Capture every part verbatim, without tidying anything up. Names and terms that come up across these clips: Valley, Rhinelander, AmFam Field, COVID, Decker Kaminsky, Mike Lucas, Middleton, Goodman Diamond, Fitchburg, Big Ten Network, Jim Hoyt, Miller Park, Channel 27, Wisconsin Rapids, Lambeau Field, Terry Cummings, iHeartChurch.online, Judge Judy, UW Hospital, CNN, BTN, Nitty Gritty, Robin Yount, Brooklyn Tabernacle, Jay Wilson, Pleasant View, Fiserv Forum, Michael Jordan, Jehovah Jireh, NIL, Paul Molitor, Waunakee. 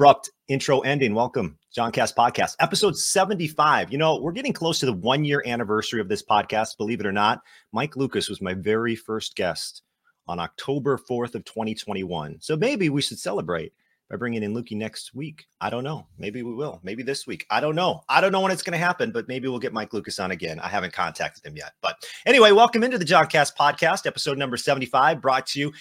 abrupt intro ending. Welcome, John Cast Podcast, episode seventy-five. You know, we're getting close to the one-year anniversary of this podcast, believe it or not. Mike Lucas was my very first guest on October fourth of twenty twenty-one. So maybe we should celebrate by bringing in Lukey next week. I don't know. Maybe we will. Maybe this week. I don't know. I don't know when it's going to happen, but maybe we'll get Mike Lucas on again. I haven't contacted him yet. But anyway, welcome into the John Cast Podcast, episode number seventy-five, brought to you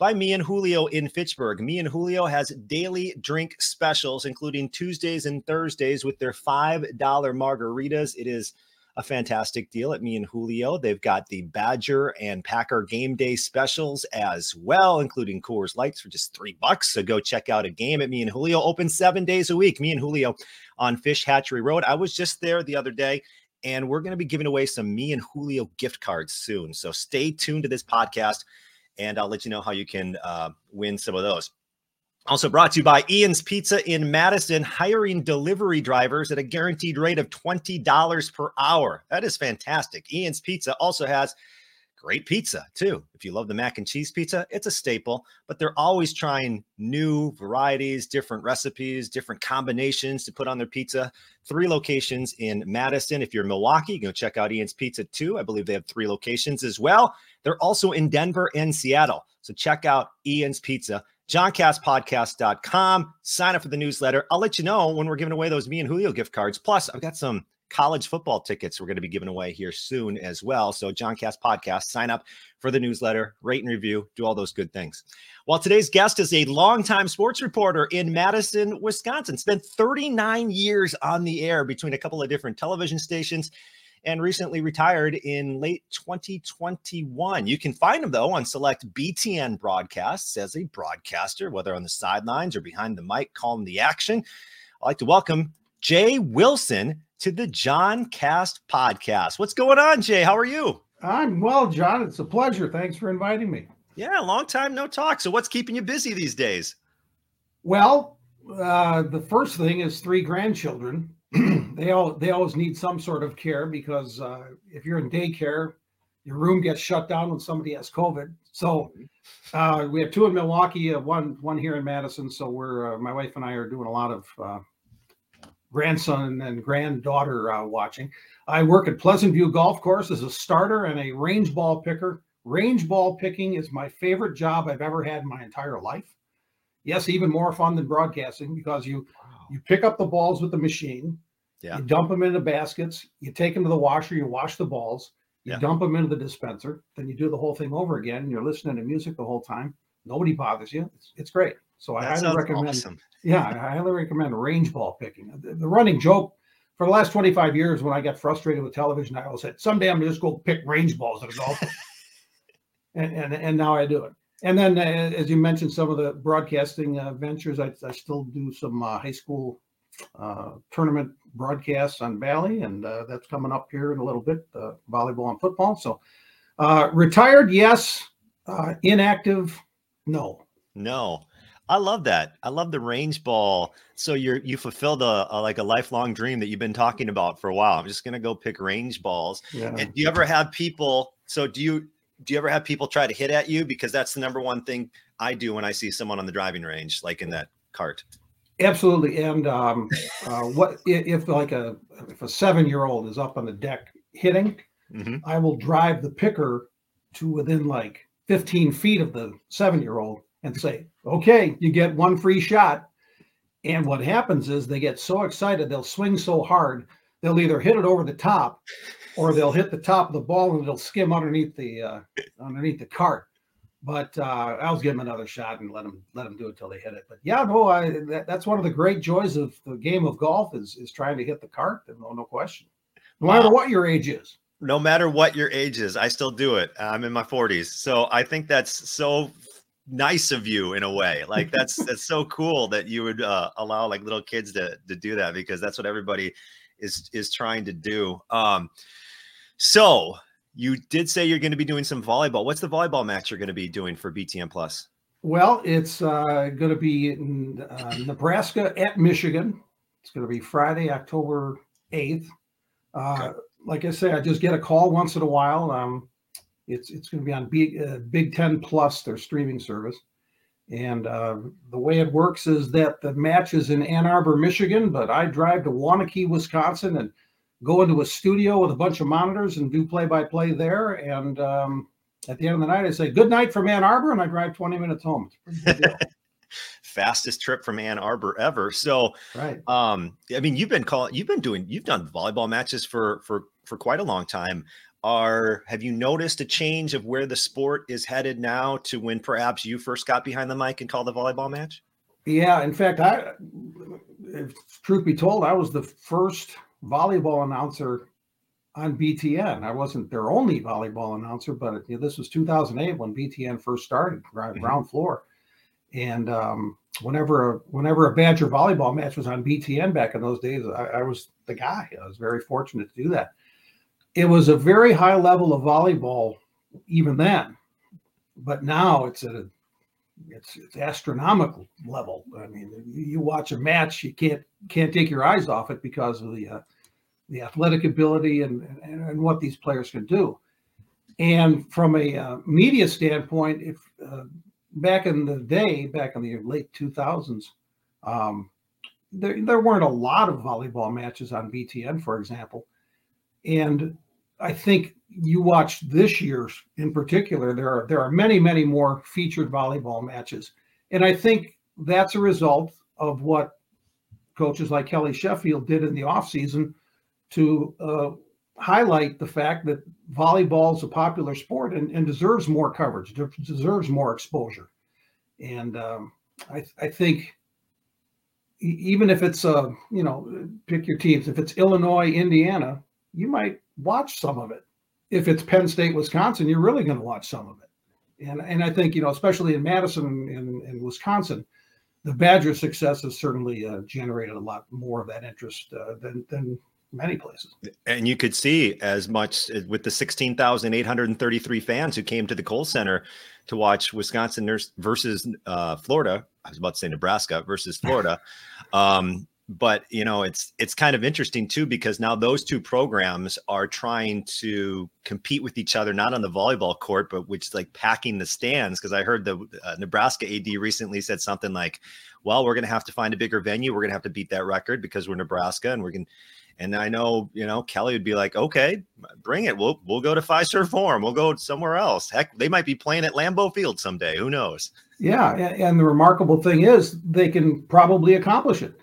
by Me and Julio in Fitchburg. Me and Julio has daily drink specials, including Tuesdays and Thursdays with their five dollar margaritas. It is a fantastic deal at Me and Julio. They've got the Badger and Packer game day specials as well, including Coors Lights for just three bucks. So go check out a game at Me and Julio. Open seven days a week. Me and Julio on Fish Hatchery Road. I was just there the other day, and we're going to be giving away some Me and Julio gift cards soon. So stay tuned to this podcast, and I'll let you know how you can uh, win some of those. Also brought to you by Ian's Pizza in Madison, hiring delivery drivers at a guaranteed rate of twenty dollars per hour. That is fantastic. Ian's Pizza also has great pizza, too. If you love the mac and cheese pizza, it's a staple, but they're always trying new varieties, different recipes, different combinations to put on their pizza. Three locations in Madison. If you're in Milwaukee, you can go check out Ian's Pizza, too. I believe they have three locations as well. They're also in Denver and Seattle, so check out Ian's Pizza. john cast podcast dot com. Sign up for the newsletter. I'll let you know when we're giving away those Me and Julio gift cards. Plus, I've got some college football tickets we're going to be giving away here soon as well. So John Cast Podcast, sign up for the newsletter, rate and review, do all those good things. Well, today's guest is a longtime sports reporter in Madison, Wisconsin. Spent thirty-nine years on the air between a couple of different television stations, and recently retired in late twenty twenty-one. You can find him, though, on select B T N broadcasts as a broadcaster, whether on the sidelines or behind the mic, calling the action. I'd like to welcome Jay Wilson to the John Cast Podcast. What's going on, Jay? How are you? I'm well, John. It's a pleasure. Thanks for inviting me. Yeah, long time no talk. So what's keeping you busy these days? Well, uh, the first thing is three grandchildren. They all they always need some sort of care because uh, if you're in daycare, your room gets shut down when somebody has COVID. So uh, we have two in Milwaukee, uh, one one here in Madison. So we're uh, my wife and I are doing a lot of uh, grandson and granddaughter uh, watching. I work at Pleasant View Golf Course as a starter and a range ball picker. Range ball picking is my favorite job I've ever had in my entire life. Yes, even more fun than broadcasting because you you pick up the balls with the machine. Yeah. You dump them into baskets. You take them to the washer. You wash the balls. You yeah. dump them into the dispenser. Then you do the whole thing over again. And you're listening to music the whole time. Nobody bothers you. It's, it's great. So I that highly recommend. Awesome. Yeah, I highly recommend range ball picking. The, the running joke for the last twenty-five years, when I got frustrated with television, I always said, "Someday I'm gonna just go pick range balls at a golf." and and and now I do it. And then, uh, as you mentioned, some of the broadcasting uh, ventures. I, I still do some uh, high school uh tournament broadcasts on Valley, and uh, that's coming up here in a little bit, uh, volleyball and football. So uh retired, yes. Uh inactive, no. No. I love that. I love the range ball. So you're you fulfilled a, a like a lifelong dream that you've been talking about for a while. I'm just gonna go pick range balls. Yeah. And do you ever have people so do you do you ever have people try to hit at you? Because that's the number one thing I do when I see someone on the driving range, like in that cart. Absolutely, and um, uh, what if like a if a seven-year-old is up on the deck hitting, mm-hmm. I will drive the picker to within like fifteen feet of the seven-year-old and say, "Okay, you get one free shot." And what happens is they get so excited, they'll swing so hard, they'll either hit it over the top, or they'll hit the top of the ball and it'll skim underneath the uh, underneath the cart. But uh, I was give them another shot and let them let them do it till they hit it. But yeah, no, I that, that's one of the great joys of the game of golf is is trying to hit the cart. No, no question. No wow. matter what your age is. No matter what your age is, I still do it. I'm in my forties, so I think that's so nice of you in a way. Like that's that's so cool that you would uh, allow like little kids to to do that because that's what everybody is is trying to do. Um, so. You did say you're going to be doing some volleyball. What's the volleyball match you're going to be doing for B T N Plus? Well, it's uh, going to be in uh, Nebraska at Michigan. It's going to be Friday, October eighth. Uh, okay. Like I say, I just get a call once in a while. Um, it's it's going to be on B, uh, Big Ten Plus, their streaming service. And uh, the way it works is that the match is in Ann Arbor, Michigan, but I drive to Waunakee, Wisconsin, and go into a studio with a bunch of monitors and do play-by-play there. And um, at the end of the night, I say, good night from Ann Arbor, and I drive twenty minutes home. It's a pretty good deal. Fastest trip from Ann Arbor ever. So, right. um, I mean, you've been calling, you've been doing, you've done volleyball matches for, for, for quite a long time. Are, have you noticed a change of where the sport is headed now to when perhaps you first got behind the mic and called the volleyball match? Yeah. In fact, I, if truth be told, I was the first volleyball announcer on B T N. I wasn't their only volleyball announcer, but you know, this was two thousand eight when B T N first started, right, mm-hmm. ground floor. And um, whenever a, whenever a Badger volleyball match was on B T N back in those days, I, I was the guy. I was very fortunate to do that. It was a very high level of volleyball even then, but now it's at a it's it's astronomical level. I mean, you watch a match, you can't can't take your eyes off it because of the uh, the athletic ability and, and and what these players can do. And from a uh, media standpoint, if uh, back in the day, back in the late two thousands, um, there, there weren't a lot of volleyball matches on B T N, for example. And I think you watch this year in particular, there are there are many, many more featured volleyball matches. And I think that's a result of what coaches like Kelly Sheffield did in the offseason to uh, highlight the fact that volleyball is a popular sport and, and deserves more coverage, deserves more exposure. And um, I, I think even if it's, uh, you know, pick your teams, if it's Illinois, Indiana, you might watch some of it. If it's Penn State, Wisconsin, you're really going to watch some of it. And and I think, you know, especially in Madison and, and Wisconsin, the Badger success has certainly uh, generated a lot more of that interest uh, than than many places. And you could see as much with the sixteen thousand eight hundred thirty-three fans who came to the Kohl Center to watch Wisconsin versus uh, Florida. I was about to say Nebraska versus Florida. Um, But, you know, it's it's kind of interesting, too, because now those two programs are trying to compete with each other, not on the volleyball court, but which is like packing the stands. Because I heard the uh, Nebraska A D recently said something like, well, we're going to have to find a bigger venue. We're going to have to beat that record because we're Nebraska and we're going to. And I know, you know, Kelly would be like, OK, bring it. We'll we'll go to Fiserv Forum. We'll go somewhere else. Heck, they might be playing at Lambeau Field someday. Who knows? Yeah. And the remarkable thing is they can probably accomplish it.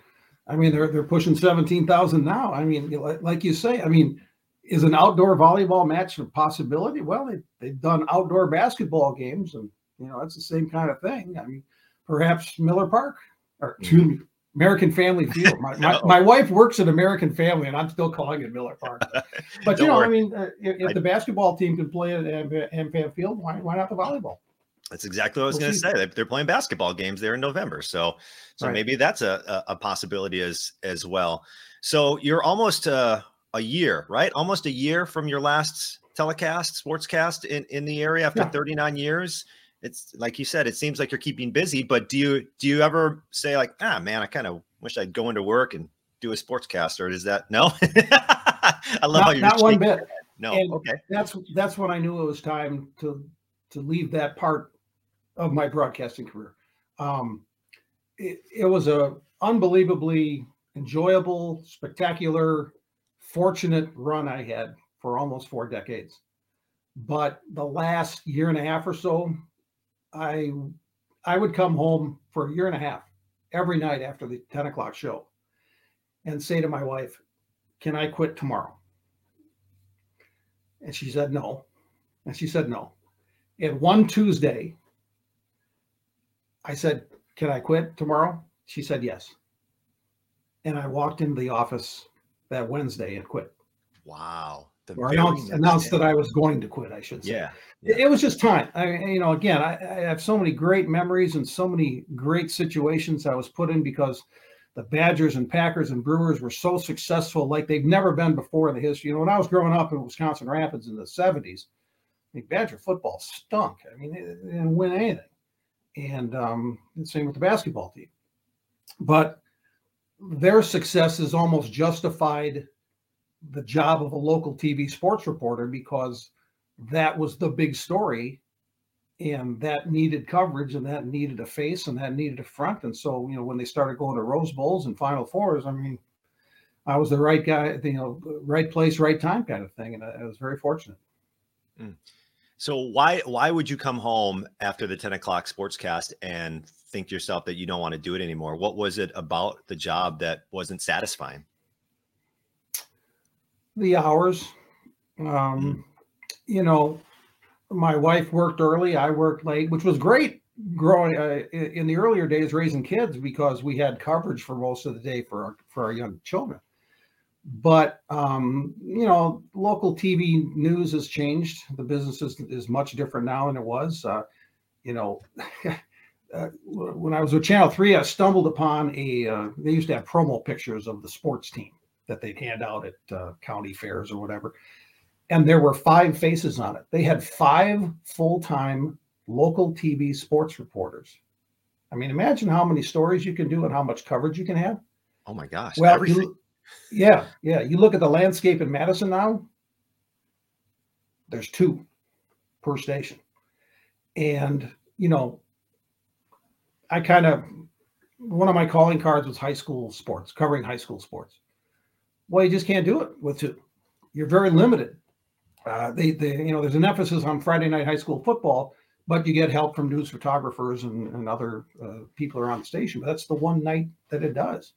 I mean, they're they're pushing seventeen thousand now. I mean, like you say, I mean, is an outdoor volleyball match a possibility? Well, they, they've done outdoor basketball games, and, you know, that's the same kind of thing. I mean, perhaps Miller Park or mm-hmm. American Family Field. My, no. my my wife works at American Family, and I'm still calling it Miller Park. But, you know, worry. I mean, uh, if, if the basketball team can play at AmFam Field, why, why not the volleyball? That's exactly what I was going to say. They're playing basketball games there in November. So so right. maybe that's a, a possibility as as well. So you're almost uh, a year, right? Almost a year from your last telecast, sportscast in, in the area after yeah. thirty-nine years. It's like you said, it seems like you're keeping busy, but do you do you ever say like, ah, man, I kind of wish I'd go into work and do a sportscast, or is that no? I love not, how you're not one bit. No, and okay. That's that's when I knew it was time to to leave that part of my broadcasting career. Um, it, it was a unbelievably enjoyable, spectacular, fortunate run I had for almost four decades. But the last year and a half or so, I I would come home for a year and a half every night after the ten o'clock show and say to my wife, can I quit tomorrow? And she said no. And she said no. And one Tuesday, I said, can I quit tomorrow? She said, yes. And I walked into the office that Wednesday and quit. Wow. Or announced, announced that I was going to quit, I should say. Yeah. yeah. It was just time. I, you know, again, I, I have so many great memories and so many great situations I was put in because the Badgers and Packers and Brewers were so successful like they've never been before in the history. You know, when I was growing up in Wisconsin Rapids in the seventies, I mean, Badger football stunk. I mean, they didn't win anything. And um, same with the basketball team. But their success has almost justified the job of a local T V sports reporter because that was the big story And that needed coverage, and that needed a face, and that needed a front. And so, you know, when they started going to Rose Bowls and Final Fours, I mean, I was the right guy, you know, right place, right time kind of thing. And I, I was very fortunate. Mm. So why why would you come home after the ten o'clock sportscast and think to yourself that you don't want to do it anymore? What was it about the job that wasn't satisfying? The hours. Um, mm. You know, my wife worked early. I worked late, which was great growing uh, in the earlier days, raising kids, because we had coverage for most of the day for our, for our young children. But, um, you know, local T V news has changed. The business is, is much different now than it was. Uh, you know, uh, when I was with Channel three, I stumbled upon a, uh, they used to have promo pictures of the sports team that they'd hand out at uh, county fairs or whatever. And there were five faces on it. They had five full-time local T V sports reporters. I mean, imagine how many stories you can do and how much coverage you can have. Oh my gosh. Well, everything. You, yeah, yeah. You look at the landscape in Madison now, there's two per station. And, you know, I kind of, one of my calling cards was high school sports, covering high school sports. Well, you just can't do it with two. You're very limited. Uh, they, they, you know, there's an emphasis on Friday night high school football, but you get help from news photographers and, and other uh, people around the station. But that's the one night that it does.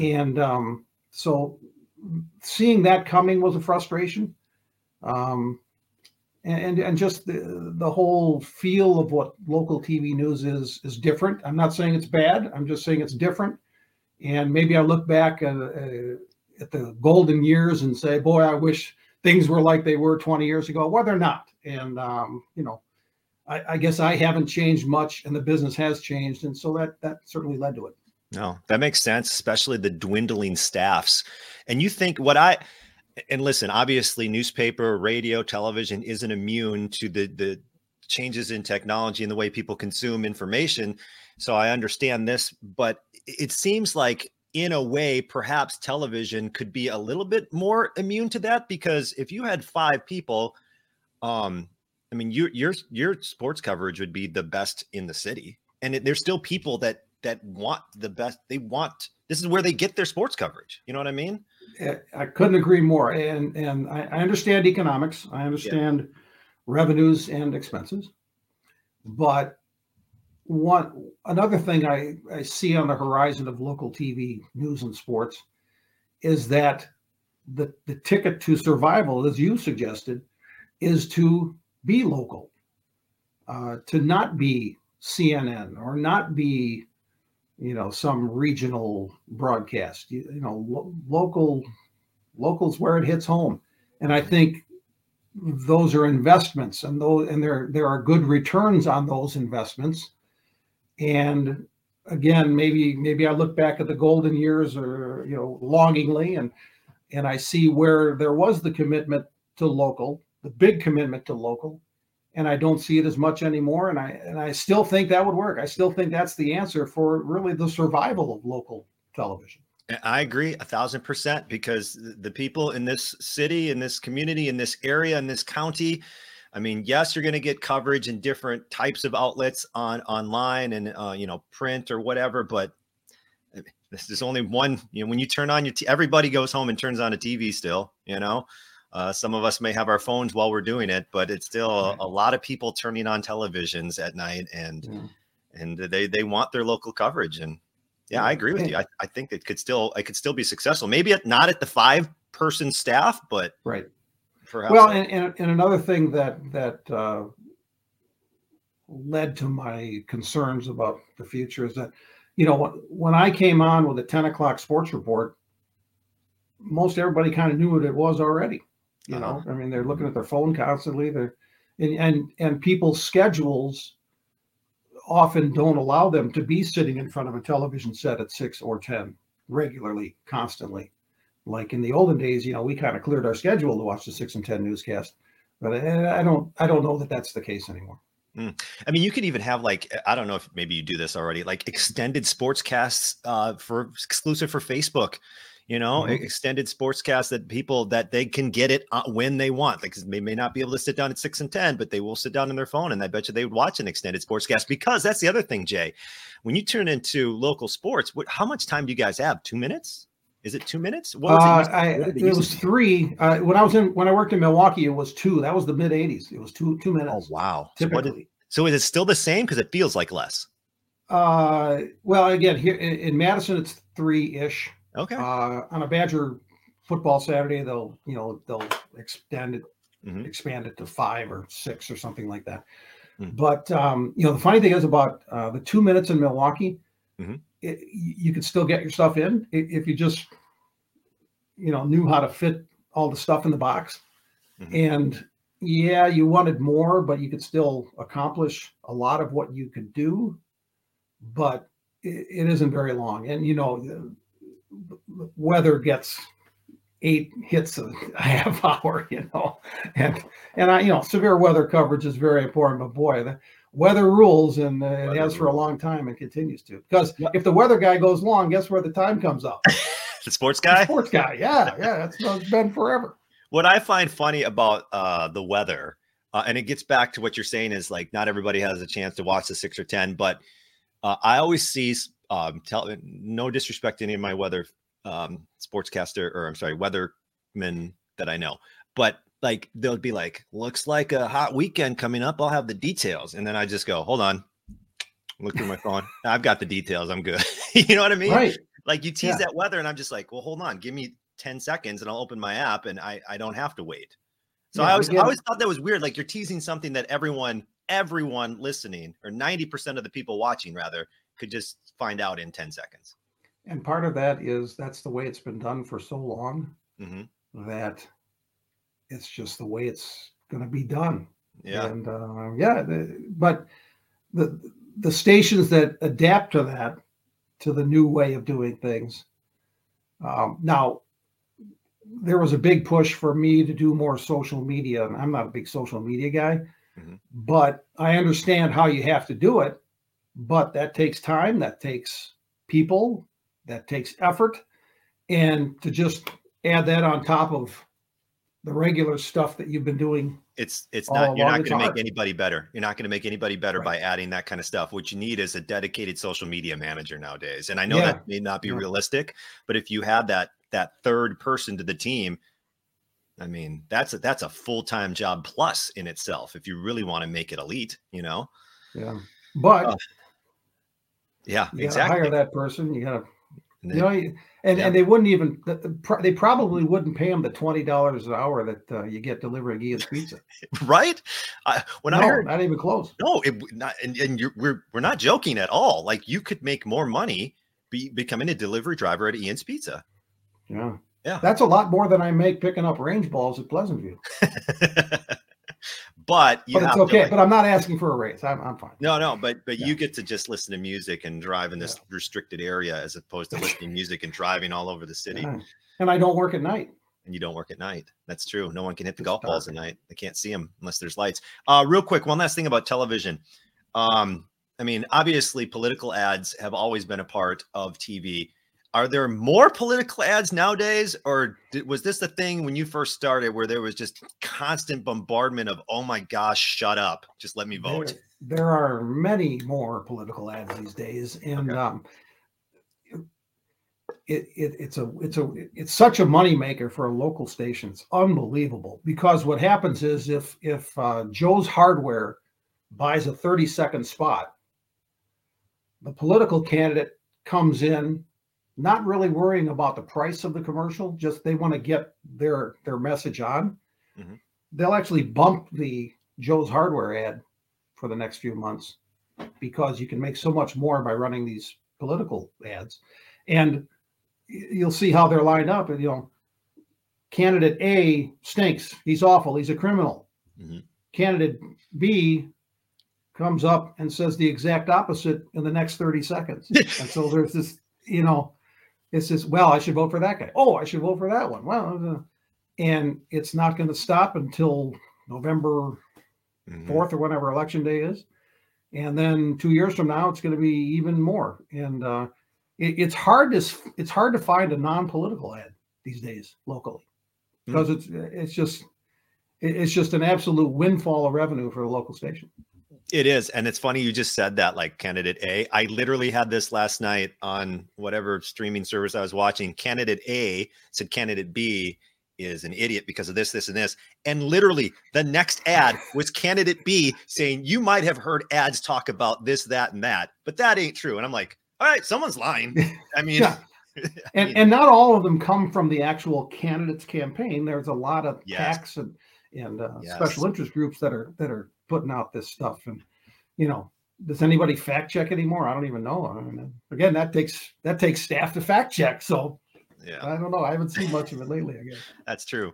And um, so seeing that coming was a frustration. Um, and, and just the, the whole feel of what local T V news is, is different. I'm not saying it's bad. I'm just saying it's different. And maybe I look back at, at the golden years and say, boy, I wish things were like they were twenty years ago. Well, they're not. And, um, you know, I, I guess I haven't changed much, and the business has changed. And so that that certainly led to it. No, that makes sense, especially the dwindling staffs. And you think what I, and listen, obviously newspaper, radio, television isn't immune to the, the changes in technology and the way people consume information. So I understand this, but it seems like in a way, perhaps television could be a little bit more immune to that, because if you had five people, um, I mean, your your your sports coverage would be the best in the city, and it, there's still people that that want the best. They want this is where they get their sports coverage. You know what I mean? I couldn't agree more. And and I, I understand economics. I understand yeah. revenues and expenses, but. One another thing I, I see on the horizon of local T V news and sports is that the, the ticket to survival, as you suggested, is to be local, uh, to not be C N N or not be, you know, some regional broadcast. You, you know, lo- local local's where it hits home, and I think those are investments, and those and there there are good returns on those investments. And again, maybe maybe I look back at the golden years, or you know, longingly, and and I see where there was the commitment to local, the big commitment to local, and I don't see it as much anymore. And I and I still think that would work. I still think that's the answer for really the survival of local television. I agree a thousand percent, because the people in this city, in this community, in this area, in this county. I mean, yes, you're going to get coverage in different types of outlets on online and, uh, you know, print or whatever, but this is only one, you know, when you turn on your, t- everybody goes home and turns on a T V still, you know, uh, some of us may have our phones while we're doing it, but it's still a, a lot of people turning on televisions at night, and, yeah. and they, they want their local coverage. And yeah, yeah. I agree with yeah. you. I, I think it could still, it could still be successful. Maybe at, not at the five person staff, but right. Perhaps. Well, and, and, and another thing that that uh, led to my concerns about the future is that, you know, when I came on with a ten o'clock sports report, most everybody kind of knew what it was already. You uh-huh. know, I mean, they're looking at their phone constantly. They're and, and and people's schedules often don't allow them to be sitting in front of a television set at six or ten regularly, constantly. Like in the olden days, you know, we kind of cleared our schedule to watch the six and ten newscast, but I don't, I don't know that that's the case anymore. Mm. I mean, you could even have like, I don't know if maybe you do this already, like extended sportscasts uh, for exclusive for Facebook. you know, mm-hmm. extended sportscasts that people that they can get it when they want, because like, they may not be able to sit down at six and ten, but they will sit down on their phone. And I bet you they would watch an extended sportscast, because that's the other thing, Jay, when you turn into local sports, what, how much time do you guys have? Two minutes? Is it two minutes? What was it? Uh, I, it, it was three. Uh, when I was in, when I worked in Milwaukee, it was two. That was the mid eighties. It was two, two minutes. Oh, wow. Typically. So, did, so is it still the same? Cause it feels like less. Uh, well, again, here in, in Madison, it's three ish. Okay. Uh, on a Badger football Saturday, they'll, you know, they'll extend it, mm-hmm. expand it to five or six or something like that. Mm-hmm. But, um, you know, the funny thing is about uh, the two minutes in Milwaukee, mm-hmm. It, you could still get your stuff in if you just, you know, knew how to fit all the stuff in the box. Mm-hmm. And yeah, you wanted more, but you could still accomplish a lot of what you could do, but it, it isn't very long. And, you know, Weather gets eight hits a half hour, you know, and, and I, you know, severe weather coverage is very important, but boy, the, weather rules, and uh, weather it has for a long time and continues to. Because yeah. if the weather guy goes long, guess where the time comes up? The sports guy? The sports guy, yeah. Yeah, it's, it's been forever. What I find funny about uh, the weather, uh, and it gets back to what you're saying, is like not everybody has a chance to watch the six or ten, but uh, I always see, um, tell, no disrespect to any of my weather um, sportscaster, or I'm sorry, weathermen that I know, but like they'll be like, looks like a hot weekend coming up. I'll have the details. And then I just go, hold on, look through my phone. I've got the details. I'm good. You know what I mean? Right. Like you tease yeah. that weather and I'm just like, well, hold on, give me ten seconds and I'll open my app and I, I don't have to wait. So yeah, I always, I always thought that was weird. Like you're teasing something that everyone, everyone listening, or ninety percent of the people watching rather, could just find out in ten seconds. And part of that is that's the way it's been done for so long mm-hmm. that it's just the way it's going to be done. Yeah. And uh, yeah, the, but the, the stations that adapt to that, to the new way of doing things. Um, now there was a big push for me to do more social media, and I'm not a big social media guy, mm-hmm. but I understand how you have to do it, but that takes time. That takes people, that takes effort. And to just add that on top of the regular stuff that you've been doing. It's, it's not, you're not going to make anybody better. You're not going to make anybody better right. by adding that kind of stuff. What you need is a dedicated social media manager nowadays. And I know yeah. that may not be yeah. realistic, but if you have that, that third person to the team, I mean, that's a, that's a full-time job plus in itself. If you really want to make it elite, you know? Yeah. But uh, yeah, you exactly. hire that person. You got to, They, you know, and, yeah. and they wouldn't even, they probably wouldn't pay them the twenty dollars an hour that uh, you get delivering Ian's pizza. Right? Uh, when no, I heard, not even close. No, it, not, and, and you're, we're, we're not joking at all. Like you could make more money be, becoming a delivery driver at Ian's Pizza. Yeah. Yeah. That's a lot more than I make picking up range balls at Pleasant View. But, you but it's okay. Like, but I'm not asking for a raise. I'm, I'm fine. No, no. But but yeah. you get to just listen to music and drive in this yeah. restricted area as opposed to listening to music and driving all over the city. Yeah. And I don't work at night. And you don't work at night. That's true. No one can hit the it's golf dark. balls at night. They can't see them unless there's lights. Uh, real quick, one last thing about television. Um, I mean, obviously, political ads have always been a part of T V. Are there more political ads nowadays, or did, was this the thing when you first started where there was just constant bombardment of, oh my gosh, shut up, just let me vote? There, there are many more political ads these days. And okay. um, it, it, it's a, it's a, it's such a moneymaker for local stations. Unbelievable. Because what happens is if, if uh, Joe's Hardware buys a thirty second spot, the political candidate comes in, not really worrying about the price of the commercial, just they want to get their their message on. Mm-hmm. They'll actually bump the Joe's Hardware ad for the next few months because you can make so much more by running these political ads. And you'll see how they're lined up. And, you know, candidate A stinks. He's awful. He's a criminal. Mm-hmm. Candidate B comes up and says the exact opposite in the next thirty seconds. And so there's this, you know, it's just, well, I should vote for that guy. Oh, I should vote for that one. Well, and it's not going to stop until November mm-hmm. fourth or whenever election day is. And then two years from now, it's going to be even more. And uh, it, it's hard to it's hard to find a non-political ad these days locally, because mm-hmm. it's it's just it's just an absolute windfall of revenue for the local station. It is. And it's funny you just said that, like Candidate A. I literally had this last night on whatever streaming service I was watching. Candidate A said Candidate B is an idiot because of this, this, and this. And literally the next ad was Candidate B saying, you might have heard ads talk about this, that, and that, but that ain't true. And I'm like, all right, someone's lying. I mean, yeah. and, yeah. and not all of them come from the actual candidates campaign. There's a lot of yes. PACs and, and uh, yes. special interest groups that are, that are, putting out this stuff. And you know, does anybody fact check anymore? I don't even know. I mean, again, that takes that takes staff to fact check. So yeah, I don't know. I haven't seen much of it lately, I guess. That's true.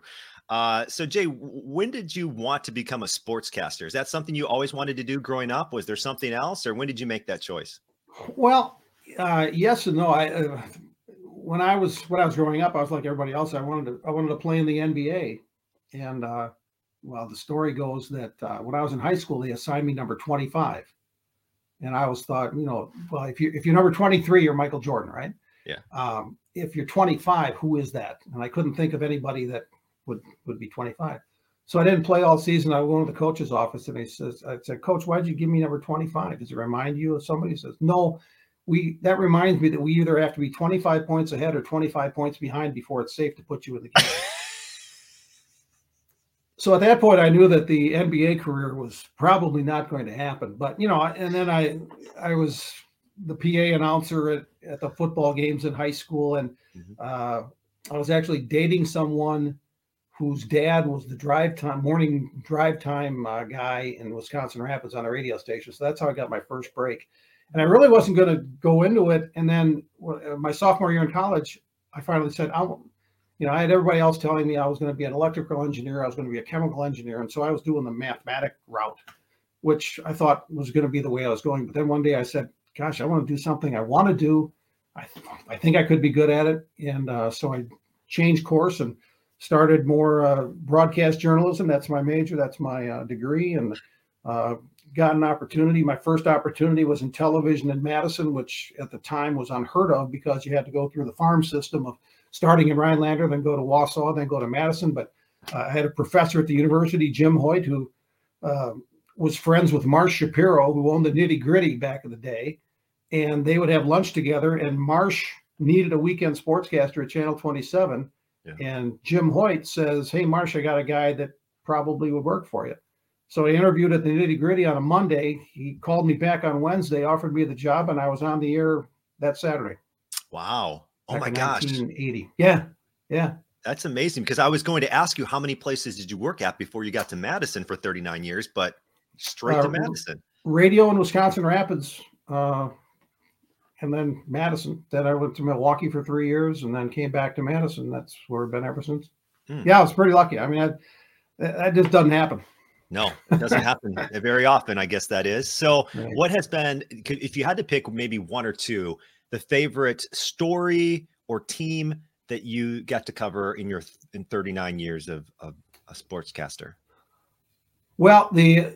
Uh, so Jay, when did you want to become a sportscaster? Is that something you always wanted to do growing up? Was there something else, or when did you make that choice? Well, uh, yes and no. I uh, when I was when I was growing up, I was like everybody else. I wanted to I wanted to play in the N B A, and uh, well, the story goes that uh, when I was in high school, they assigned me number twenty-five, and I always thought, you know, well, if you if you're number twenty-three, you're Michael Jordan, right? Yeah. Um, if you're twenty-five, who is that? And I couldn't think of anybody that would would be twenty-five. So I didn't play all season. I went to the coach's office, and he says, I said, Coach, why'd you give me number twenty-five? Does it remind you of somebody? He says, no, we that reminds me that we either have to be twenty-five points ahead or twenty-five points behind before it's safe to put you in the game. So at that point, I knew that the N B A career was probably not going to happen. But, you know, and then I I was the P A announcer at, at the football games in high school. And mm-hmm. uh, I was actually dating someone whose dad was the drive time morning drive time uh, guy in Wisconsin Rapids on a radio station. So that's how I got my first break. And I really wasn't going to go into it. And then my sophomore year in college, I finally said, I won't. You know, I had everybody else telling me I was going to be an electrical engineer, I was going to be a chemical engineer, and so I was doing the mathematic route, which I thought was going to be the way I was going. But then one day I said, gosh, I want to do something I want to do. I, th- I think I could be good at it. And uh, so I changed course and started more uh, broadcast journalism. That's my major. That's my uh, degree. And uh, got an opportunity. My first opportunity was in television in Madison, which at the time was unheard of because you had to go through the farm system of starting in Rhinelander, then go to Wausau, then go to Madison. But uh, I had a professor at the university, Jim Hoyt, who uh, was friends with Marsh Shapiro, who owned the Nitty Gritty back in the day. And they would have lunch together. And Marsh needed a weekend sportscaster at Channel twenty-seven. Yeah. And Jim Hoyt says, hey, Marsh, I got a guy that probably would work for you. So I interviewed at the Nitty Gritty on a Monday. He called me back on Wednesday, offered me the job, and I was on the air that Saturday. Wow. Oh my gosh. nineteen eighty. Yeah. Yeah. That's amazing, because I was going to ask you how many places did you work at before you got to Madison for thirty-nine years, but straight uh, to Madison. Radio in Wisconsin Rapids, uh, and then Madison. Then I went to Milwaukee for three years and then came back to Madison. That's where I've been ever since. Hmm. Yeah, I was pretty lucky. I mean, I, that just doesn't happen. No, it doesn't happen very often, I guess that is. So right. What has been, if you had to pick maybe one or two, the favorite story or team that you got to cover in your in thirty-nine years of, of a sportscaster? Well, the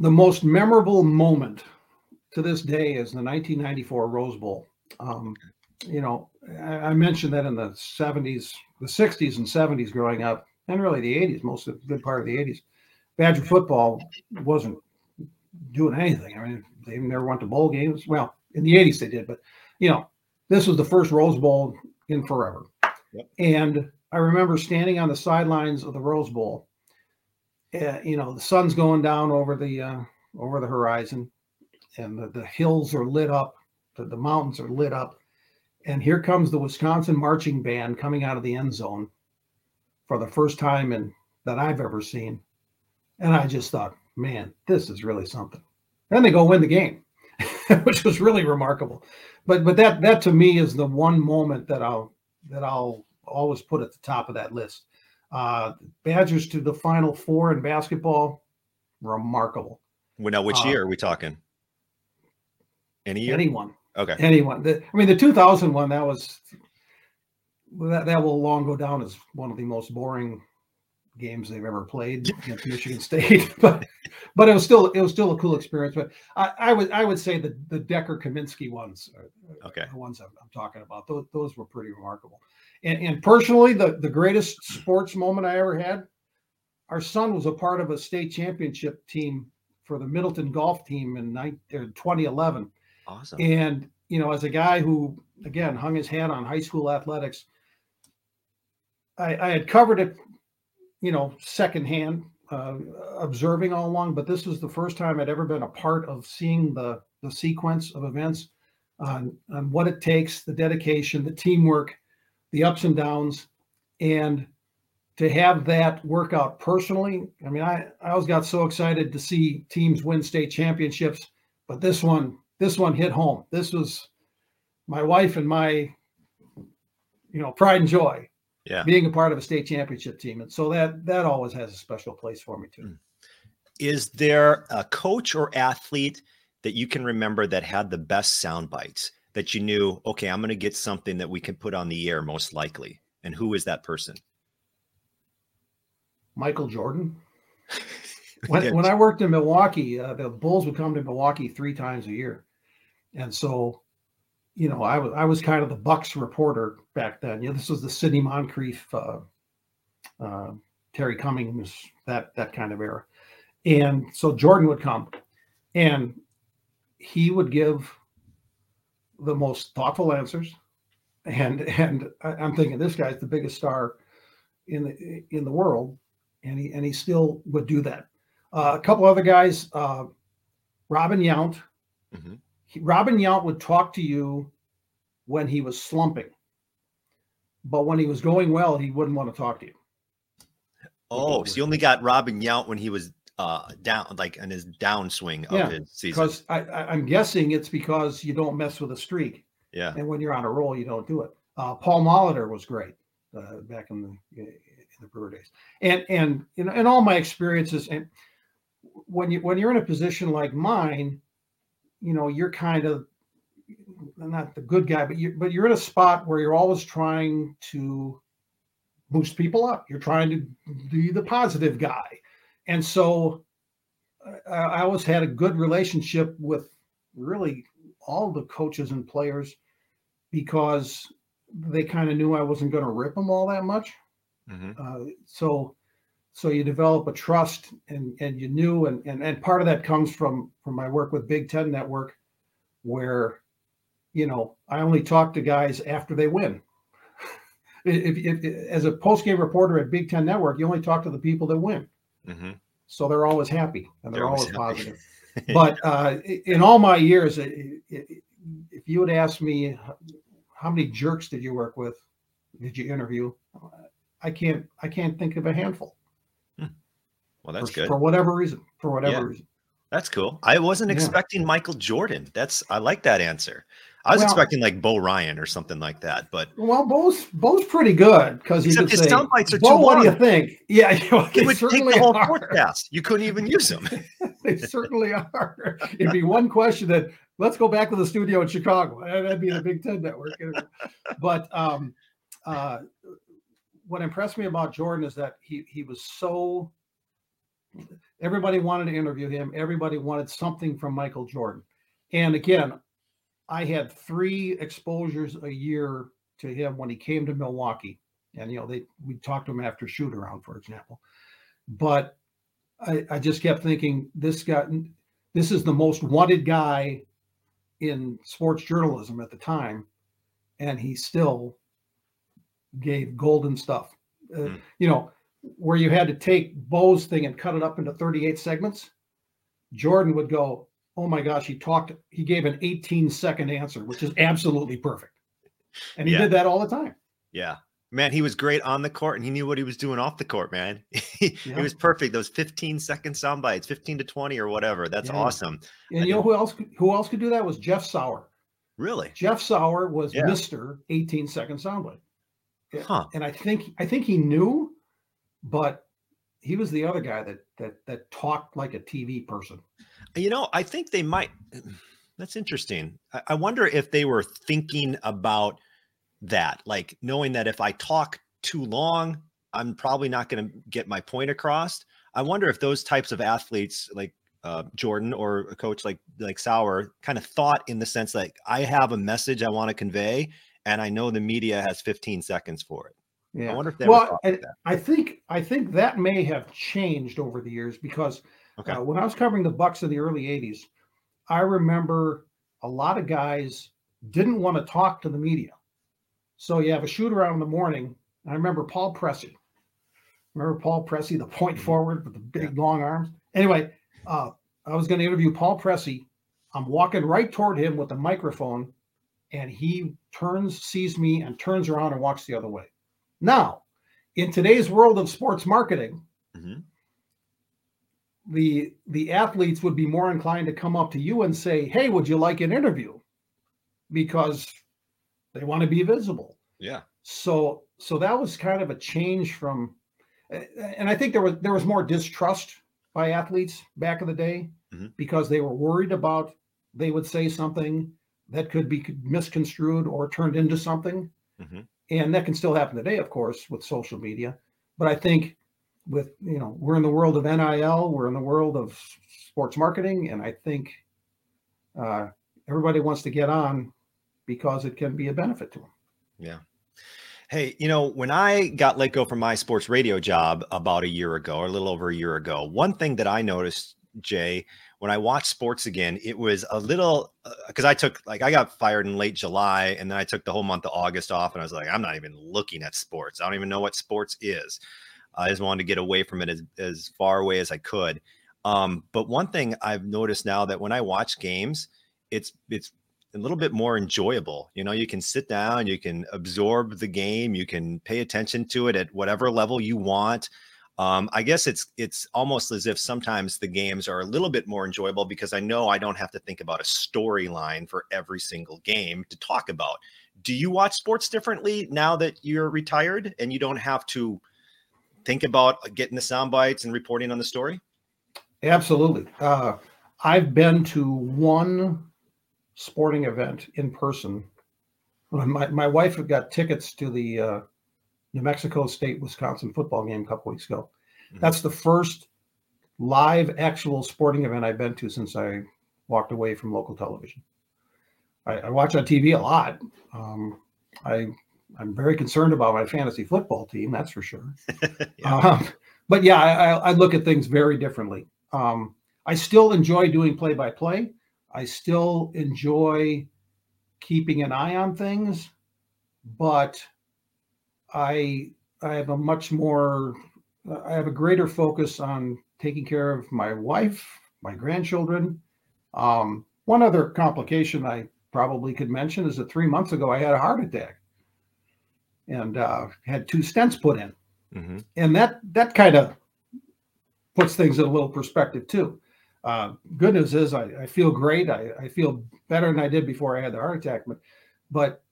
the most memorable moment to this day is the nineteen ninety-four Rose Bowl. Um, you know, I, I mentioned that in the seventies, the sixties and seventies growing up, and really the eighties, most of the good part of the eighties, Badger football wasn't doing anything. I mean, they never went to bowl games. Well, in the eighties they did, but you know, this was the first Rose Bowl in forever. Yep. And I remember standing on the sidelines of the Rose Bowl. Uh, you know, the sun's going down over the uh, over the horizon, and the, the hills are lit up, the, the mountains are lit up. And here comes the Wisconsin marching band coming out of the end zone for the first time in, that I've ever seen. And I just thought, man, this is really something. Then they go win the game, which was really remarkable. But but that that to me is the one moment that I'll that I'll always put at the top of that list. Uh, Badgers to the Final Four in basketball, remarkable. Well, now, which uh, year are we talking? Any year? Anyone. Okay. Anyone. The, I mean, the two thousand one, that was that, that will long go down as one of the most boring games they've ever played against Michigan State, but but it was still it was still a cool experience. But I, I would I would say the the Decker Kaminsky ones, are, okay, the ones I'm, I'm talking about. Those those were pretty remarkable. And, and personally, the, the greatest sports moment I ever had, our son was a part of a state championship team for the Middleton golf team in twenty eleven. Awesome. And you know, as a guy who again hung his hat on high school athletics, I, I had covered it, you know, secondhand, uh, observing all along, but this was the first time I'd ever been a part of seeing the, the sequence of events on, on what it takes, the dedication, the teamwork, the ups and downs, and to have that work out personally. I mean, I, I always got so excited to see teams win state championships, but this one, this one hit home. This was my wife and my, you know, pride and joy. Yeah, being a part of a state championship team. And so that that always has a special place for me too. Is there a coach or athlete that you can remember that had the best sound bites that you knew, okay, I'm going to get something that we can put on the air most likely? And who is that person? Michael Jordan. When, yeah. when I worked in Milwaukee, uh, the Bulls would come to Milwaukee three times a year. And so, you know, I was I was kind of the Bucks reporter back then. You know, this was the Sydney Moncrief, uh, uh, Terry Cummings, that that kind of era. And so Jordan would come, and he would give the most thoughtful answers. And and I'm thinking, this guy's the biggest star in the in the world, and he and he still would do that. Uh, a couple other guys, uh, Robin Yount. Mm-hmm. Robin Yount would talk to you when he was slumping, but when he was going well, he wouldn't want to talk to you. Oh, so you only got Robin Yount when he was uh, down, like in his downswing of yeah, his season. Because I'm guessing it's because you don't mess with a streak. Yeah. And when you're on a roll, you don't do it. Uh, Paul Molitor was great uh, back in the, in the Brewer days. And, and, you know, and all my experiences, and when you, when you're in a position like mine, you know, you're kind of not the good guy, but you're, but you're in a spot where you're always trying to boost people up. You're trying to be the positive guy. And so I, I always had a good relationship with really all the coaches and players because they kind of knew I wasn't going to rip them all that much. Mm-hmm. Uh, so So you develop a trust, and, and you knew, and, and and part of that comes from from my work with Big Ten Network, where, you know, I only talk to guys after they win. if, if, if as a post game reporter at Big Ten Network, you only talk to the people that win, mm-hmm. so they're always happy and they're, they're always, always positive. But uh, in all my years, it, it, if you would ask me, how many jerks did you work with? Did you interview? I can't I can't think of a handful. Well, that's for, good. For whatever reason, for whatever yeah. reason. That's cool. I wasn't yeah. expecting Michael Jordan. That's I like that answer. I was well, expecting like Bo Ryan or something like that, but well, Bo's Bo's pretty good because he's his sound bites are too long. What do you think? Yeah, you know, it would take the whole podcast. You couldn't even use them. They certainly are. It'd be one question that let's go back to the studio in Chicago. That'd be the Big Ten Network. But um, uh, what impressed me about Jordan is that he he was so. Everybody wanted to interview him. Everybody wanted something from Michael Jordan. And again, I had three exposures a year to him when he came to Milwaukee. And, you know, they we talked to him after shoot around, for example. But I, I just kept thinking, this guy, this is the most wanted guy in sports journalism at the time. And he still gave golden stuff, uh, you know, where you had to take Bo's thing and cut it up into thirty-eight segments. Jordan would go, oh my gosh, he talked, he gave an eighteen second answer, which is absolutely perfect. And he yeah. did that all the time. Yeah, man, he was great on the court and he knew what he was doing off the court, man. He yeah. was perfect. Those fifteen second sound bites, fifteen to twenty or whatever. That's yeah. awesome. And I you know, know who else, who else could do that was Jeff Sauer. Really? Jeff Sauer was yeah. Mister eighteen second soundbite. Huh. And I think, I think he knew, but he was the other guy that that that talked like a T V person. You know, I think they might. That's interesting. I, I wonder if they were thinking about that, like knowing that if I talk too long, I'm probably not going to get my point across. I wonder if those types of athletes like uh, Jordan or a coach like like Sauer kind of thought in the sense like, I have a message I want to convey, and I know the media has fifteen seconds for it. Yeah. I wonder if they well, were that. I think I think that may have changed over the years because okay. uh, when I was covering the Bucks in the early eighties, I remember a lot of guys didn't want to talk to the media. So you have a shoot around in the morning. I remember Paul Pressey. Remember Paul Pressey, the point forward with the big yeah. long arms? Anyway, uh, I was going to interview Paul Pressey. I'm walking right toward him with the microphone, and he turns, sees me, and turns around and walks the other way. Now, in today's world of sports marketing, mm-hmm. the the athletes would be more inclined to come up to you and say, hey, would you like an interview? Because they want to be visible. Yeah. So so that was kind of a change from, and I think there was there was more distrust by athletes back in the day mm-hmm. because they were worried about, they would say something that could be misconstrued or turned into something. Mm-hmm. And that can still happen today, of course, with social media. But I think with, you know, we're in the world of N I L, we're in the world of sports marketing, and I think uh, everybody wants to get on because it can be a benefit to them. Yeah. Hey, you know, when I got let go from my sports radio job about a year ago, or a little over a year ago, one thing that I noticed, Jay, when I watched sports again, it was a little because uh, I took like I got fired in late July and then I took the whole month of August off. And I was like, I'm not even looking at sports. I don't even know what sports is. I just wanted to get away from it as, as far away as I could. Um, but one thing I've noticed now that when I watch games, it's it's a little bit more enjoyable. You know, you can sit down, you can absorb the game, you can pay attention to it at whatever level you want. Um, I guess it's it's almost as if sometimes the games are a little bit more enjoyable because I know I don't have to think about a storyline for every single game to talk about. Do you watch sports differently now that you're retired and you don't have to think about getting the sound bites and reporting on the story? Absolutely. Uh, I've been to one sporting event in person. My my wife got tickets to the uh, New Mexico State, Wisconsin football game a couple weeks ago. Mm-hmm. That's the first live actual sporting event I've been to since I walked away from local television. I, I watch on T V a lot. Um, I, I'm very concerned about my fantasy football team, that's for sure. yeah. Um, but yeah, I, I look at things very differently. Um, I still enjoy doing play-by-play. I still enjoy keeping an eye on things, but I I have a much more, I have a greater focus on taking care of my wife, my grandchildren. Um, one other complication I probably could mention is that three months ago I had a heart attack and uh, had two stents put in. Mm-hmm. And that, that kind of puts things in a little perspective too. Uh, good news is I, I feel great. I, I feel better than I did before I had the heart attack. But, but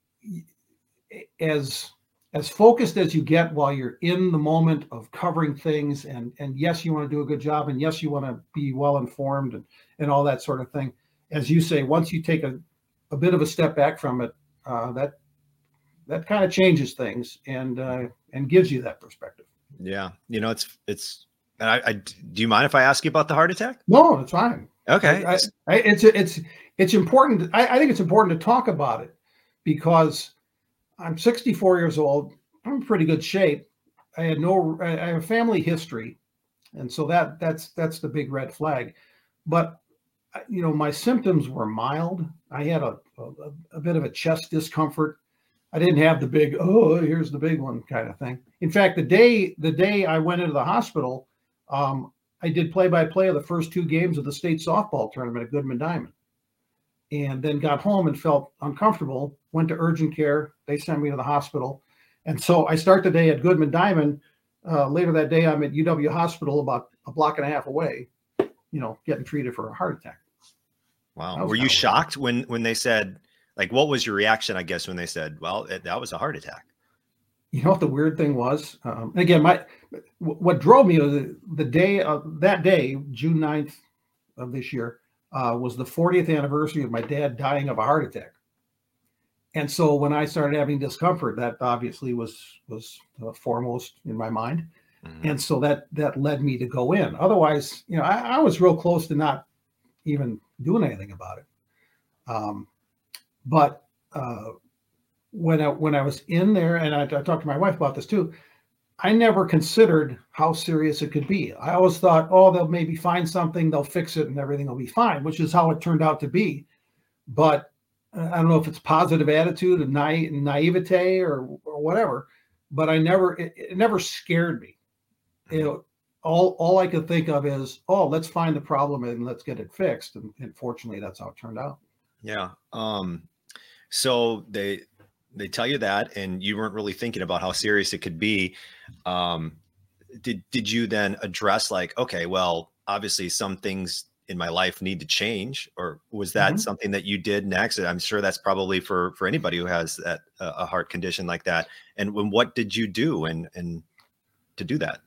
as as focused as you get while you're in the moment of covering things, and and yes, you want to do a good job, and yes, you want to be well informed and, and all that sort of thing. As you say, once you take a, a bit of a step back from it, uh, that that kind of changes things and uh, and gives you that perspective. Yeah, you know, it's it's. And I, I, do you mind if I ask you about the heart attack? No, it's fine. Okay. I, I, it's it's it's important. I, I think it's important to talk about it because I'm sixty-four years old. I'm in pretty good shape. I had no. I have a family history, and so that that's that's the big red flag. But you know, my symptoms were mild. I had a a, a bit of a chest discomfort. I didn't have the big oh here's the big one kind of thing. In fact, the day the day I went into the hospital. Um, I did play-by-play of the first two games of the state softball tournament at Goodman Diamond, and then got home and felt uncomfortable, went to urgent care. They sent me to the hospital. And so I start the day at Goodman Diamond. Uh, later that day, I'm at U W Hospital about a block and a half away, you know, getting treated for a heart attack. Wow. Were you shocked when, when they said, like, what was your reaction, I guess, when they said, well, it, that was a heart attack? You know what the weird thing was? Um, and again, my what drove me was the, the day of that day, June ninth of this year, uh, was the fortieth anniversary of my dad dying of a heart attack. And so when I started having discomfort, that obviously was was uh, foremost in my mind. Mm-hmm. And so that that led me to go in. Otherwise, you know, I, I was real close to not even doing anything about it. Um, but uh, when I when I was in there, and I, I talked to my wife about this too, I never considered how serious it could be. I always thought, oh, they'll maybe find something, they'll fix it, and everything will be fine, which is how it turned out to be. But I don't know if it's positive attitude and naive, naivete or, or whatever, but I never, it, it never scared me. You know, all, all I could think of is, oh, let's find the problem and let's get it fixed. And, and fortunately, that's how it turned out. Yeah. Um, so they, they tell you that, and you weren't really thinking about how serious it could be. Um, did, did you then address like, okay, well, obviously some things in my life need to change, or was that mm-hmm. something that you did next? And I'm sure that's probably for, for anybody who has that uh, a heart condition like that. And when, what did you do and, and to do that?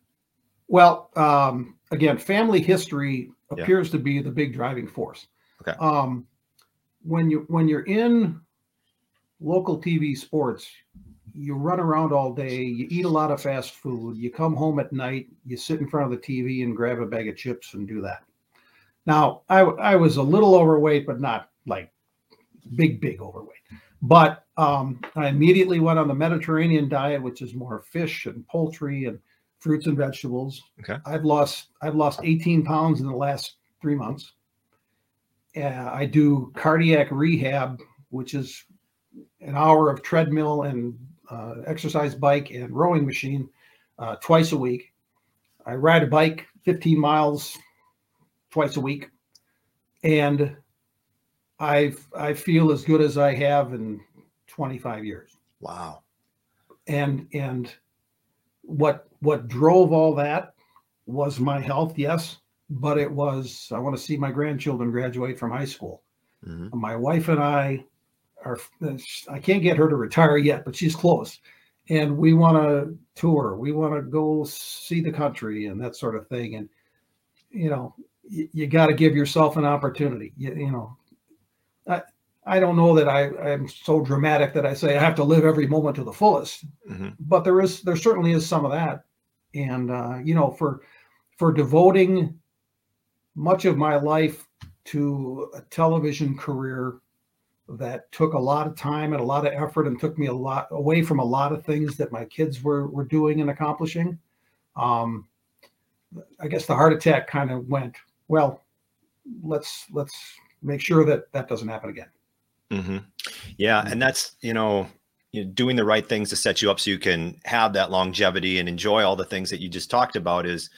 Well, um, again, family history appears yeah. to be the big driving force. Okay. Um, when you, when you're in local T V sports, you run around all day, you eat a lot of fast food, you come home at night, you sit in front of the T V and grab a bag of chips and do that. Now, I, I was a little overweight, but not like big, big overweight. But um, I immediately went on the Mediterranean diet, which is more fish and poultry and fruits and vegetables. Okay. I've lost I've lost eighteen pounds in the last three months. Uh, I do cardiac rehab, which is an hour of treadmill and uh, exercise bike and rowing machine uh, twice a week. I ride a bike fifteen miles twice a week, and I I feel as good as I have in twenty-five years. Wow. And and what what drove all that was my health, yes, but it was, I want to see my grandchildren graduate from high school. Mm-hmm. My wife and I are, I can't get her to retire yet, but she's close. And we want to tour, we want to go see the country and that sort of thing. And, you know, you got to give yourself an opportunity. You, you know, I, I don't know that I am so dramatic that I say I have to live every moment to the fullest, mm-hmm. but there is, there certainly is some of that. And, uh, you know, for, for devoting much of my life to a television career that took a lot of time and a lot of effort and took me a lot away from a lot of things that my kids were, were doing and accomplishing. Um, I guess the heart attack kind of went, well, let's let's make sure that that doesn't happen again. Mm-hmm. Yeah. And that's, you know, doing the right things to set you up so you can have that longevity and enjoy all the things that you just talked about is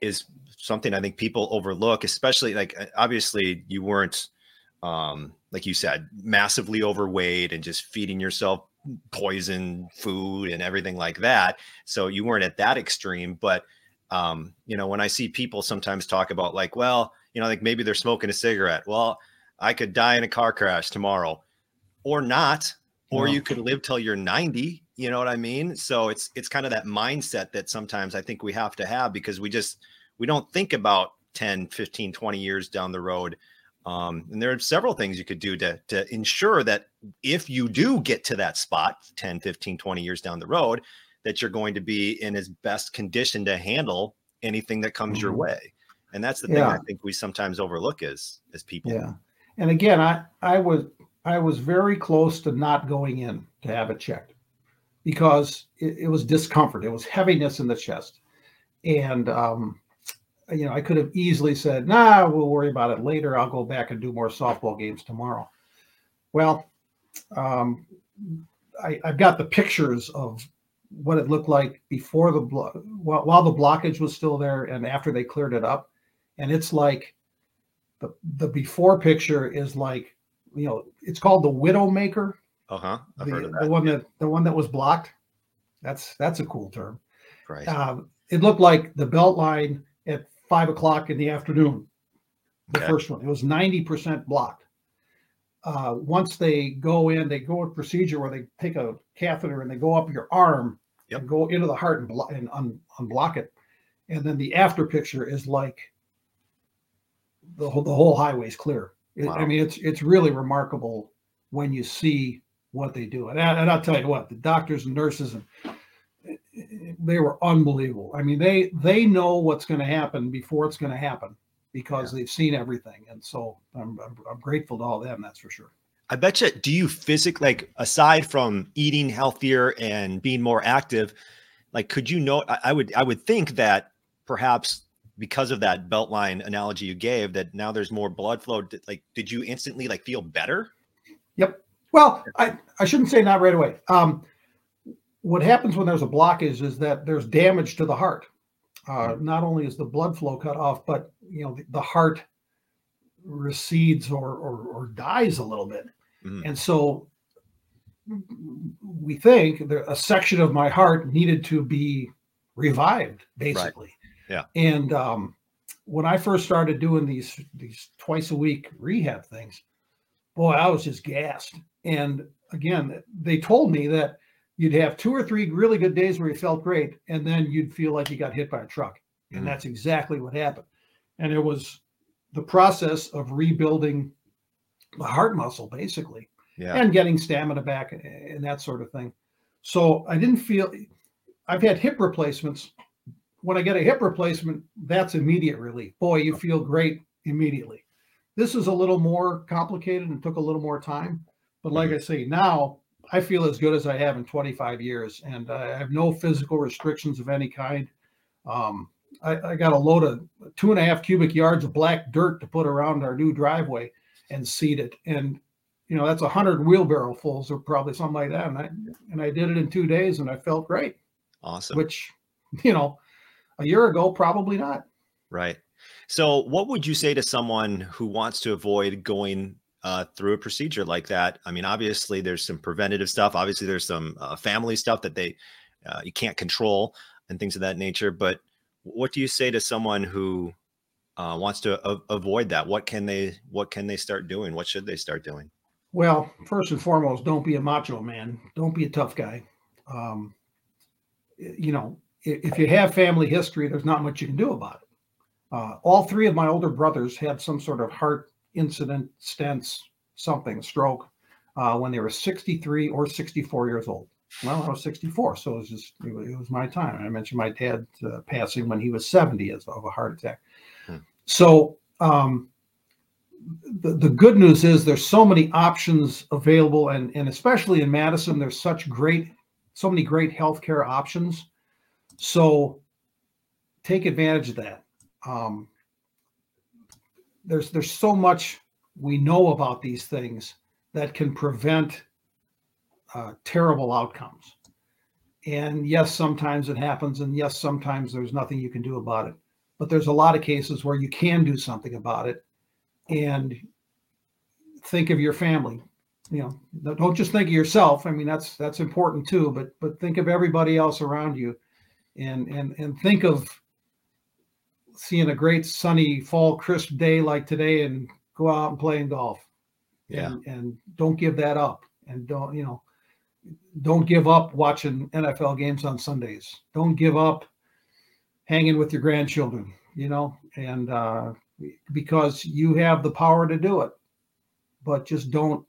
is something I think people overlook, especially like, obviously you weren't, um, like you said, massively overweight and just feeding yourself poison food and everything like that. So you weren't at that extreme, but Um, you know, when I see people sometimes talk about like, well, you know, like maybe they're smoking a cigarette. Well, I could die in a car crash tomorrow or not, or yeah. you could live till you're ninety. You know what I mean? So it's, it's kind of that mindset that sometimes I think we have to have, because we just, we don't think about ten, fifteen, twenty years down the road. Um, and there are several things you could do to, to ensure that if you do get to that spot, ten, fifteen, twenty years down the road, that you're going to be in his best condition to handle anything that comes your way. And that's the thing yeah. I think we sometimes overlook as, as people. Yeah. And again, I, I was, I was very close to not going in to have it checked because it, it was discomfort. It was heaviness in the chest. And, um, you know, I could have easily said, nah, we'll worry about it later. I'll go back and do more softball games tomorrow. Well, um, I, I've got the pictures of what it looked like before the block, while, while the blockage was still there, and after they cleared it up, and it's like the the before picture is like, you know, it's called the Widowmaker. Uh huh. I've the, heard of that. The one yeah. that the one that was blocked. That's that's a cool term. Right. Um, it looked like the belt line at five o'clock in the afternoon. The okay. first one. It was ninety percent blocked. Uh, once they go in, they go a procedure where they take a catheter and they go up your arm. Yep. And go into the heart and, blo- and un- unblock it. And then the after picture is like the whole, the whole highway's clear. It, wow. I mean, it's it's really remarkable when you see what they do. And, I, and I'll tell you what, the doctors and nurses, and they were unbelievable. I mean, they they know what's going to happen before it's going to happen because yeah. they've seen everything. And so I'm, I'm, I'm grateful to all of them, that's for sure. I bet you, do you physically, like, aside from eating healthier and being more active, like, could you know, I, I would I would think that perhaps because of that Beltline analogy you gave, that now there's more blood flow. Like, did you instantly, like, feel better? Yep. Well, I, I shouldn't say not right away. Um, what happens when there's a blockage is that there's damage to the heart. Uh, not only is the blood flow cut off, but, you know, the, the heart recedes or, or, or dies a little bit. Mm-hmm. And so we think that a section of my heart needed to be revived, basically. Right. Yeah. And um, when I first started doing these, these twice a week rehab things, boy, I was just gassed. And again, they told me that you'd have two or three really good days where you felt great, and then you'd feel like you got hit by a truck. Mm-hmm. And that's exactly what happened. And it was the process of rebuilding the heart muscle, basically, yeah. and getting stamina back and, and that sort of thing. So I didn't feel, I've had hip replacements. When I get a hip replacement, that's immediate relief. Boy, you feel great immediately. This is a little more complicated and took a little more time. But like mm-hmm. I say, now I feel as good as I have in twenty-five years, and I have no physical restrictions of any kind. Um, I, I got a load of two and a half cubic yards of black dirt to put around our new driveway and seed it. And, you know, that's a hundred wheelbarrow fulls or probably something like that. And I, and I did it in two days and I felt great. Awesome. Which, you know, a year ago, probably not. Right. So what would you say to someone who wants to avoid going uh, through a procedure like that? I mean, obviously there's some preventative stuff. Obviously there's some uh, family stuff that they, uh, you can't control and things of that nature. But what do you say to someone who uh, wants to a- avoid that? What can they, what can they start doing? What should they start doing? Well, first and foremost, don't be a macho man. Don't be a tough guy. Um, you know, if you have family history, there's not much you can do about it. Uh, all three of my older brothers had some sort of heart incident, stents, something, stroke, uh, when they were sixty-three or sixty-four years old. Well, I was sixty-four, so it was just it was, it was my time. I mentioned my dad uh, passing when he was seventy as of a heart attack. Hmm. So um, the the good news is there's so many options available, and and especially in Madison, there's such great, so many great healthcare options. So take advantage of that. Um, there's there's so much we know about these things that can prevent uh, terrible outcomes. And yes, sometimes it happens, and yes, sometimes there's nothing you can do about it. But there's a lot of cases where you can do something about it. And think of your family. You know, don't just think of yourself. I mean, that's that's important too. But but think of everybody else around you, and and and think of seeing a great sunny fall crisp day like today and go out and play in golf. Yeah. And, and don't give that up. And don't, you know, don't give up watching N F L games on Sundays. Don't give up hanging with your grandchildren, you know, and uh, because you have the power to do it, but just don't,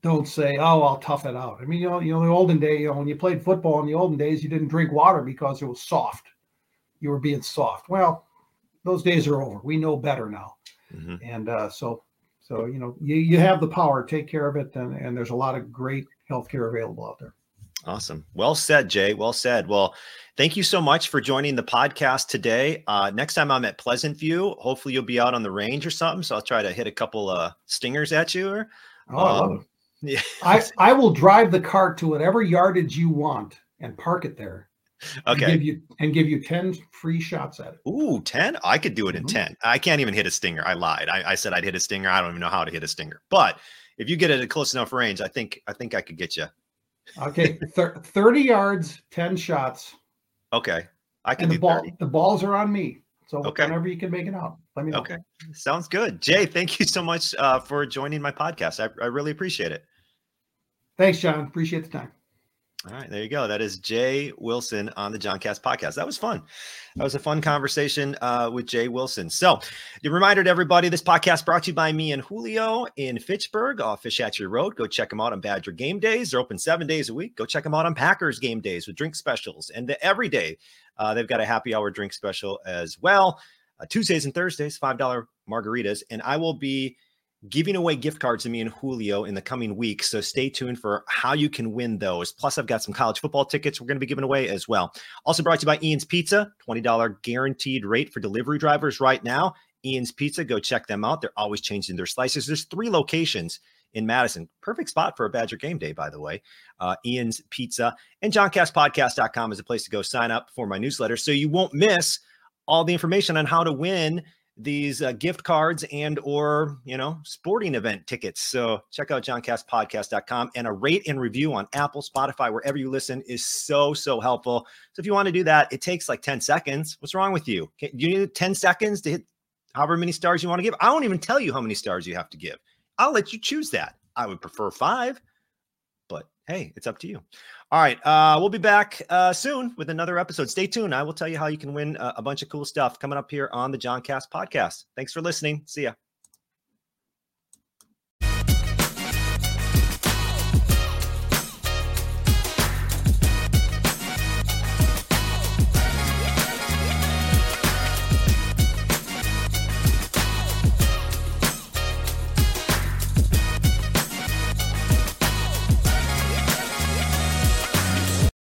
don't say, oh, I'll tough it out. I mean, you know, you know, the olden day, you know, when you played football in the olden days, you didn't drink water because it was soft. You were being soft. Well, those days are over. We know better now. Mm-hmm. And uh, so, so you know, you, you have the power. Take care of it. And, and there's a lot of great healthcare available out there. Awesome. Well said, Jay. Well said. Well, thank you so much for joining the podcast today. Uh, next time I'm at Pleasant View, hopefully you'll be out on the range or something. So I'll try to hit a couple uh, stingers at you. Or, oh, um, I love it. Yeah. I, I will drive the cart to whatever yardage you want and park it there. Okay. And give you, and give you ten free shots at it. Ooh, ten? I could do it in mm-hmm. ten. I can't even hit a stinger. I lied. I, I said I'd hit a stinger. I don't even know how to hit a stinger. But if you get it at close enough range, I think I think I could get you. Okay, Th- thirty yards, ten shots. Okay, I can and do the ball, thirty. The balls are on me. So okay. Whenever you can make it out, let me know. Okay, sounds good. Jay, thank you so much uh, for joining my podcast. I, I really appreciate it. Thanks, John. Appreciate the time. All right, there you go. That is Jay Wilson on the Johncast podcast. That was fun. That was a fun conversation uh, with Jay Wilson. So a reminder to everybody, this podcast brought to you by me and Julio in Fitchburg off Fish Hatchery Road. Go check them out on Badger game days. They're open seven days a week. Go check them out on Packers game days with drink specials. And the, every day uh, they've got a happy hour drink special as well. Uh, Tuesdays and Thursdays, five dollar margaritas. And I will be giving away gift cards to me and Julio in the coming week. So stay tuned for how you can win those. Plus, I've got some college football tickets we're going to be giving away as well. Also brought to you by Ian's Pizza, twenty dollars guaranteed rate for delivery drivers right now. Ian's Pizza, go check them out. They're always changing their slices. There's three locations in Madison. Perfect spot for a Badger game day, by the way. Uh, Ian's Pizza. And johncast podcast dot com is a place to go sign up for my newsletter so you won't miss all the information on how to win these uh, gift cards and or, you know, sporting event tickets. So check out johncast podcast dot com, and a rate and review on Apple, Spotify, wherever you listen is so, so helpful. So if you want to do that, it takes like ten seconds. What's wrong with you? Okay, you need ten seconds to hit however many stars you want to give. I won't even tell you how many stars you have to give. I'll let you choose that. I would prefer five, but hey, it's up to you. All right. Uh, we'll be back uh, soon with another episode. Stay tuned. I will tell you how you can win a, a bunch of cool stuff coming up here on the Johncast podcast. Thanks for listening. See ya.